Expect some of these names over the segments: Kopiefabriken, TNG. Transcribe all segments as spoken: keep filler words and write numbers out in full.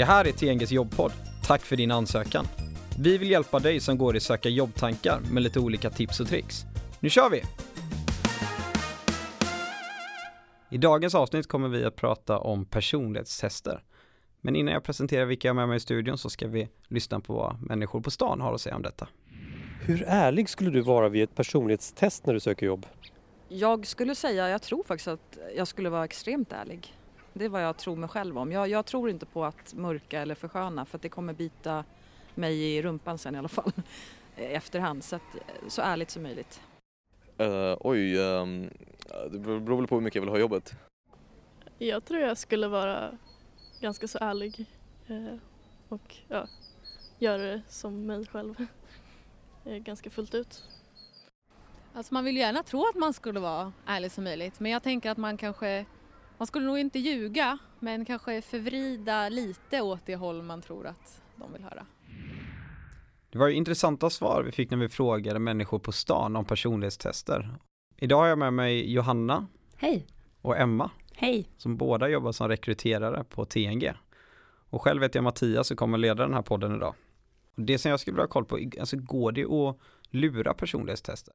Det här är T N G:s jobbpodd. Tack för din ansökan. Vi vill hjälpa dig som går i söka jobbtankar med lite olika tips och tricks. Nu kör vi! I dagens avsnitt kommer vi att prata om personlighetstester. Men innan jag presenterar vilka jag har med mig i studion så ska vi lyssna på vad människor på stan har att säga om detta. Hur ärlig skulle du vara vid ett personlighetstest när du söker jobb? Jag skulle säga, jag tror faktiskt att jag skulle vara extremt ärlig. Det är vad jag tror mig själv om. Jag, jag tror inte på att mörka eller försköna, för att det kommer bita mig i rumpan sen i alla fall. Efterhand, så, att, så ärligt som möjligt. Uh, oj, uh, det beror väl på hur mycket jag vill ha jobbet. Jag tror jag skulle vara ganska så ärlig uh, och ja, göra det som mig själv. Ganska fullt ut. Alltså man vill gärna tro att man skulle vara ärlig som möjligt. Men jag tänker att man kanske, man skulle nog inte ljuga, men kanske förvrida lite åt det håll man tror att de vill höra. Det var ju intressanta svar vi fick när vi frågade människor på stan om personlighetstester. Idag har jag med mig Johanna. Hej. Och Emma. Hej. Som båda jobbar som rekryterare på T N G. Och själv heter jag Mattias som kommer leda den här podden idag. Det som jag skulle vilja ha koll på, alltså går det att lura personlighetstester?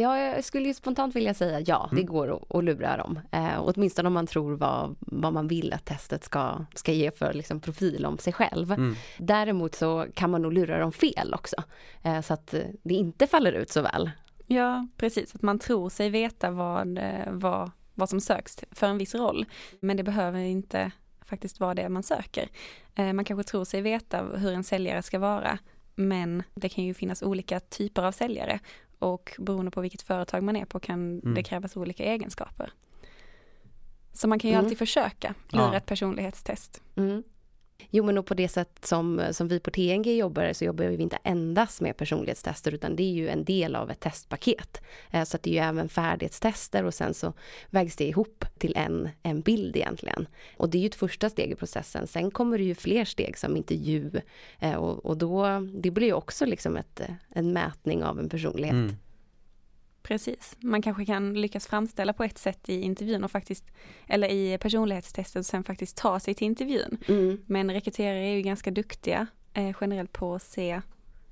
Ja, jag skulle ju spontant vilja säga ja, det mm. går att, att lura dem. Eh, åtminstone om man tror vad, vad man vill att testet ska, ska ge för liksom, profil om sig själv. Mm. Däremot så kan man nog lura dem fel också, eh, så att det inte faller ut så väl. Ja, precis. Att man tror sig veta vad, vad, vad som söks för en viss roll. Men det behöver inte faktiskt vara det man söker. Man kanske tror sig veta hur en säljare ska vara, men det kan ju finnas olika typer av säljare och beroende på vilket företag man är på kan mm. det krävas olika egenskaper. Så man kan ju mm. alltid försöka lura ja. ett personlighetstest. Mm. Jo, men och på det sätt som, som vi på T N G jobbar, så jobbar vi inte endast med personlighetstester, utan det är ju en del av ett testpaket. Så att det är ju även färdighetstester och sen så vägs det ihop till en, en bild egentligen. Och det är ju ett första steg i processen. Sen kommer det ju fler steg som intervju och, och då, det blir ju också liksom ett, en mätning av en personlighet. Mm. Precis. Man kanske kan lyckas framställa på ett sätt i intervjun och faktiskt, eller i personlighetstestet och sen faktiskt ta sig till intervjun. Mm. Men rekryterare är ju ganska duktiga eh, generellt på att se,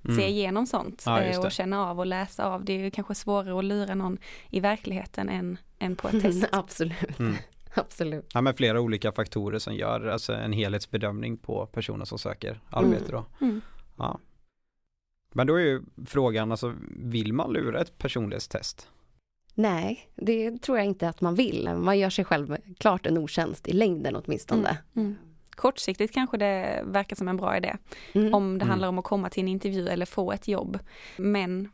mm. se igenom sånt ja, eh, och känna av och läsa av. Det är ju kanske svårare att lura någon i verkligheten än, än på ett test. Absolut. Mm. Absolut. Ja, men flera olika faktorer som gör alltså, en helhetsbedömning på personer som söker arbete. Mm. Då. Mm. Ja. Men då är ju frågan, alltså, vill man lura ett personlighetstest? Nej, det tror jag inte att man vill. Man gör sig själv klart en otjänst i längden åtminstone. Mm, mm. Kortsiktigt kanske det verkar som en bra idé. Mm. Om det handlar om att komma till en intervju eller få ett jobb. Men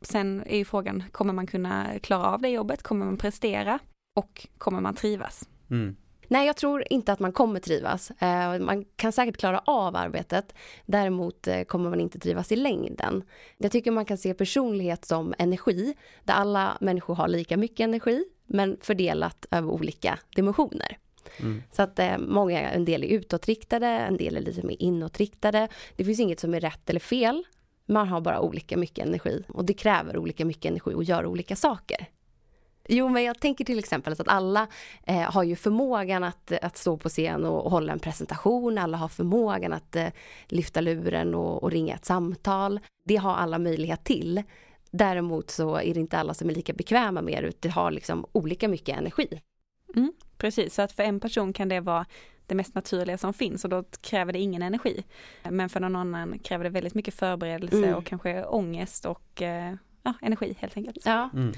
sen är ju frågan, kommer man kunna klara av det jobbet? Kommer man prestera? Och kommer man trivas? Mm. Nej, jag tror inte att man kommer trivas. Man kan säkert klara av arbetet. Däremot kommer man inte trivas i längden. Jag tycker man kan se personlighet som energi. Där alla människor har lika mycket energi. Men fördelat över olika dimensioner. Mm. Så att många, en del är utåtriktade. En del är lite mer inåtriktade. Det finns inget som är rätt eller fel. Man har bara olika mycket energi. Och det kräver olika mycket energi och gör olika saker. Jo, men jag tänker till exempel att alla eh, har ju förmågan att, att stå på scen och, och hålla en presentation. Alla har förmågan att eh, lyfta luren och, och ringa ett samtal. Det har alla möjlighet till. Däremot så är det inte alla som är lika bekväma med det. Det har liksom olika mycket energi. Mm, precis, så att för en person kan det vara det mest naturliga som finns och då kräver det ingen energi. Men för någon annan kräver det väldigt mycket förberedelse mm. och kanske ångest och eh, ja, energi helt enkelt. Ja, mm.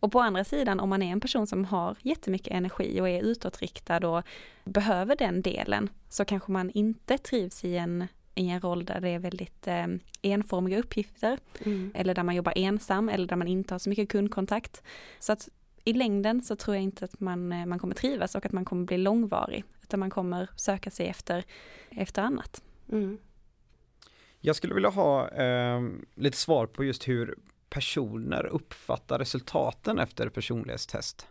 Och på andra sidan, om man är en person som har jättemycket energi och är utåtriktad och behöver den delen, så kanske man inte trivs i en, i en roll där det är väldigt eh, enformiga uppgifter mm. eller där man jobbar ensam eller där man inte har så mycket kundkontakt. Så att i längden så tror jag inte att man, man kommer trivas och att man kommer bli långvarig, utan man kommer söka sig efter, efter annat. Mm. Jag skulle vilja ha eh, lite svar på just hur personer uppfattar resultaten efter personlighetstest.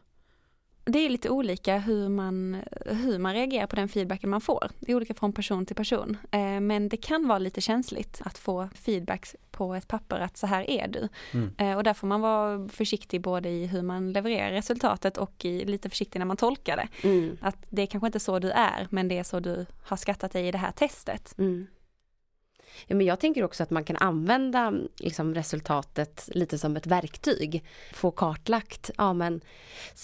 det är lite olika hur man, hur man reagerar på den feedbacken man får. Det är olika från person till person. Eh, men det kan vara lite känsligt att få feedback på ett papper att så här är du. Mm. Eh, och där får man vara försiktig både i hur man levererar resultatet och i, lite försiktig när man tolkar det. Mm. Att det är kanske inte så du är, men det är så du har skattat dig i det här testet. Mm. Ja, men jag tänker också att man kan använda liksom, resultatet lite som ett verktyg. Få kartlagt, ja, men,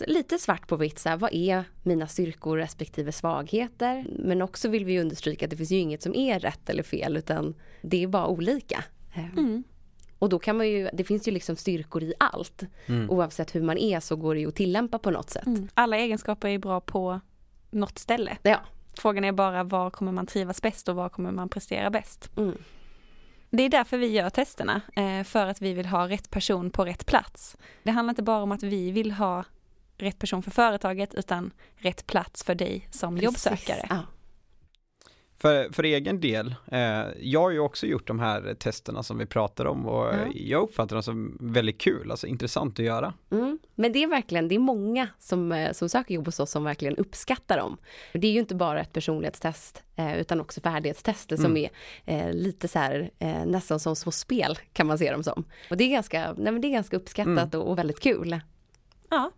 lite svart på vitt, så här, vad är mina styrkor respektive svagheter? Men också vill vi understryka att det finns ju inget som är rätt eller fel, utan det är bara olika. Mm. Och då kan man ju, det finns ju liksom styrkor i allt. Mm. Oavsett hur man är så går det ju att tillämpa på något sätt. Mm. Alla egenskaper är bra på något ställe. Ja. Frågan är bara var kommer man trivas bäst och var kommer man prestera bäst. Mm. Det är därför vi gör testerna, för att vi vill ha rätt person på rätt plats. Det handlar inte bara om att vi vill ha rätt person för företaget utan rätt plats för dig som Precis. Jobbsökare. Ja. För, för egen del, eh, jag har ju också gjort de här testerna som vi pratar om och mm. jag uppfattar dem som väldigt kul, alltså intressant att göra. Mm. Men det är verkligen, det är många som, som söker jobb hos oss som verkligen uppskattar dem. Det är ju inte bara ett personlighetstest eh, utan också färdighetstester mm. som är eh, lite så här, eh, nästan som små spel kan man se dem som. Och det är ganska, nej, men det är ganska uppskattat mm. och, och väldigt kul. Ja.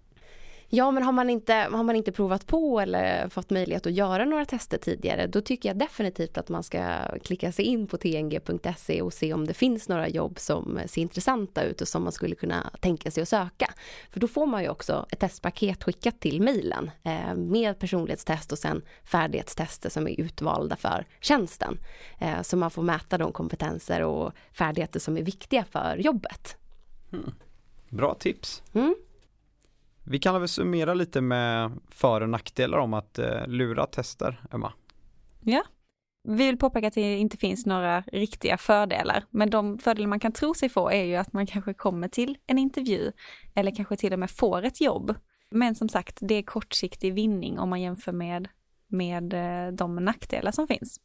Ja, men har man, inte, har man inte provat på eller fått möjlighet att göra några tester tidigare, då tycker jag definitivt att man ska klicka sig in på t n g punkt s e och se om det finns några jobb som ser intressanta ut och som man skulle kunna tänka sig att söka. För då får man ju också ett testpaket skickat till mejlen eh, med personlighetstest och sen färdighetstester som är utvalda för tjänsten. Eh, så man får mäta de kompetenser och färdigheter som är viktiga för jobbet. Mm. Bra tips. Mm. Vi kan väl summera lite med för- och nackdelar om att eh, lura tester, Emma. Ja, vi vill påpeka att det inte finns några riktiga fördelar. Men de fördelar man kan tro sig få är ju att man kanske kommer till en intervju eller kanske till och med får ett jobb. Men som sagt, det är kortsiktig vinning om man jämför med, med de nackdelar som finns.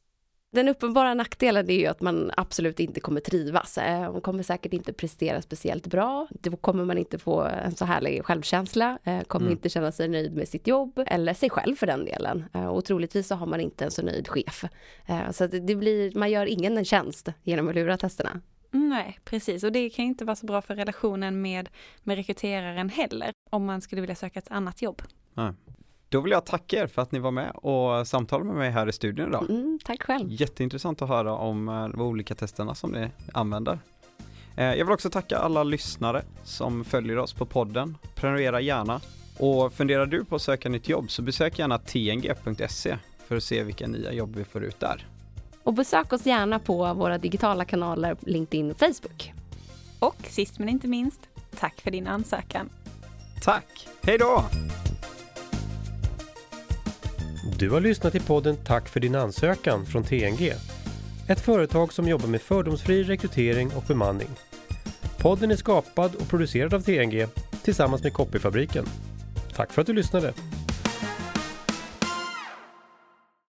Den uppenbara nackdelen är ju att man absolut inte kommer trivas. Man kommer säkert inte prestera speciellt bra. Då kommer man inte få en så härlig självkänsla. Kommer mm. inte känna sig nöjd med sitt jobb eller sig själv för den delen. Och troligtvis så har man inte en så nöjd chef. Så det blir, man gör ingen en tjänst genom att lura testerna. Nej, precis. Och det kan inte vara så bra för relationen med, med rekryteraren heller. Om man skulle vilja söka ett annat jobb. Nej. Då vill jag tacka er för att ni var med och samtalade med mig här i studion idag. Mm, tack själv. Jätteintressant att höra om de olika testerna som ni använder. Jag vill också tacka alla lyssnare som följer oss på podden. Prenumerera gärna. Och funderar du på att söka nytt jobb så besök gärna t n g punkt s e för att se vilka nya jobb vi får ut där. Och besök oss gärna på våra digitala kanaler LinkedIn och Facebook. Och sist men inte minst, tack för din ansökan. Tack. Hej då! Du har lyssnat till podden Tack för din ansökan från T N G. Ett företag som jobbar med fördomsfri rekrytering och bemanning. Podden är skapad och producerad av T N G tillsammans med Kopiefabriken. Tack för att du lyssnade!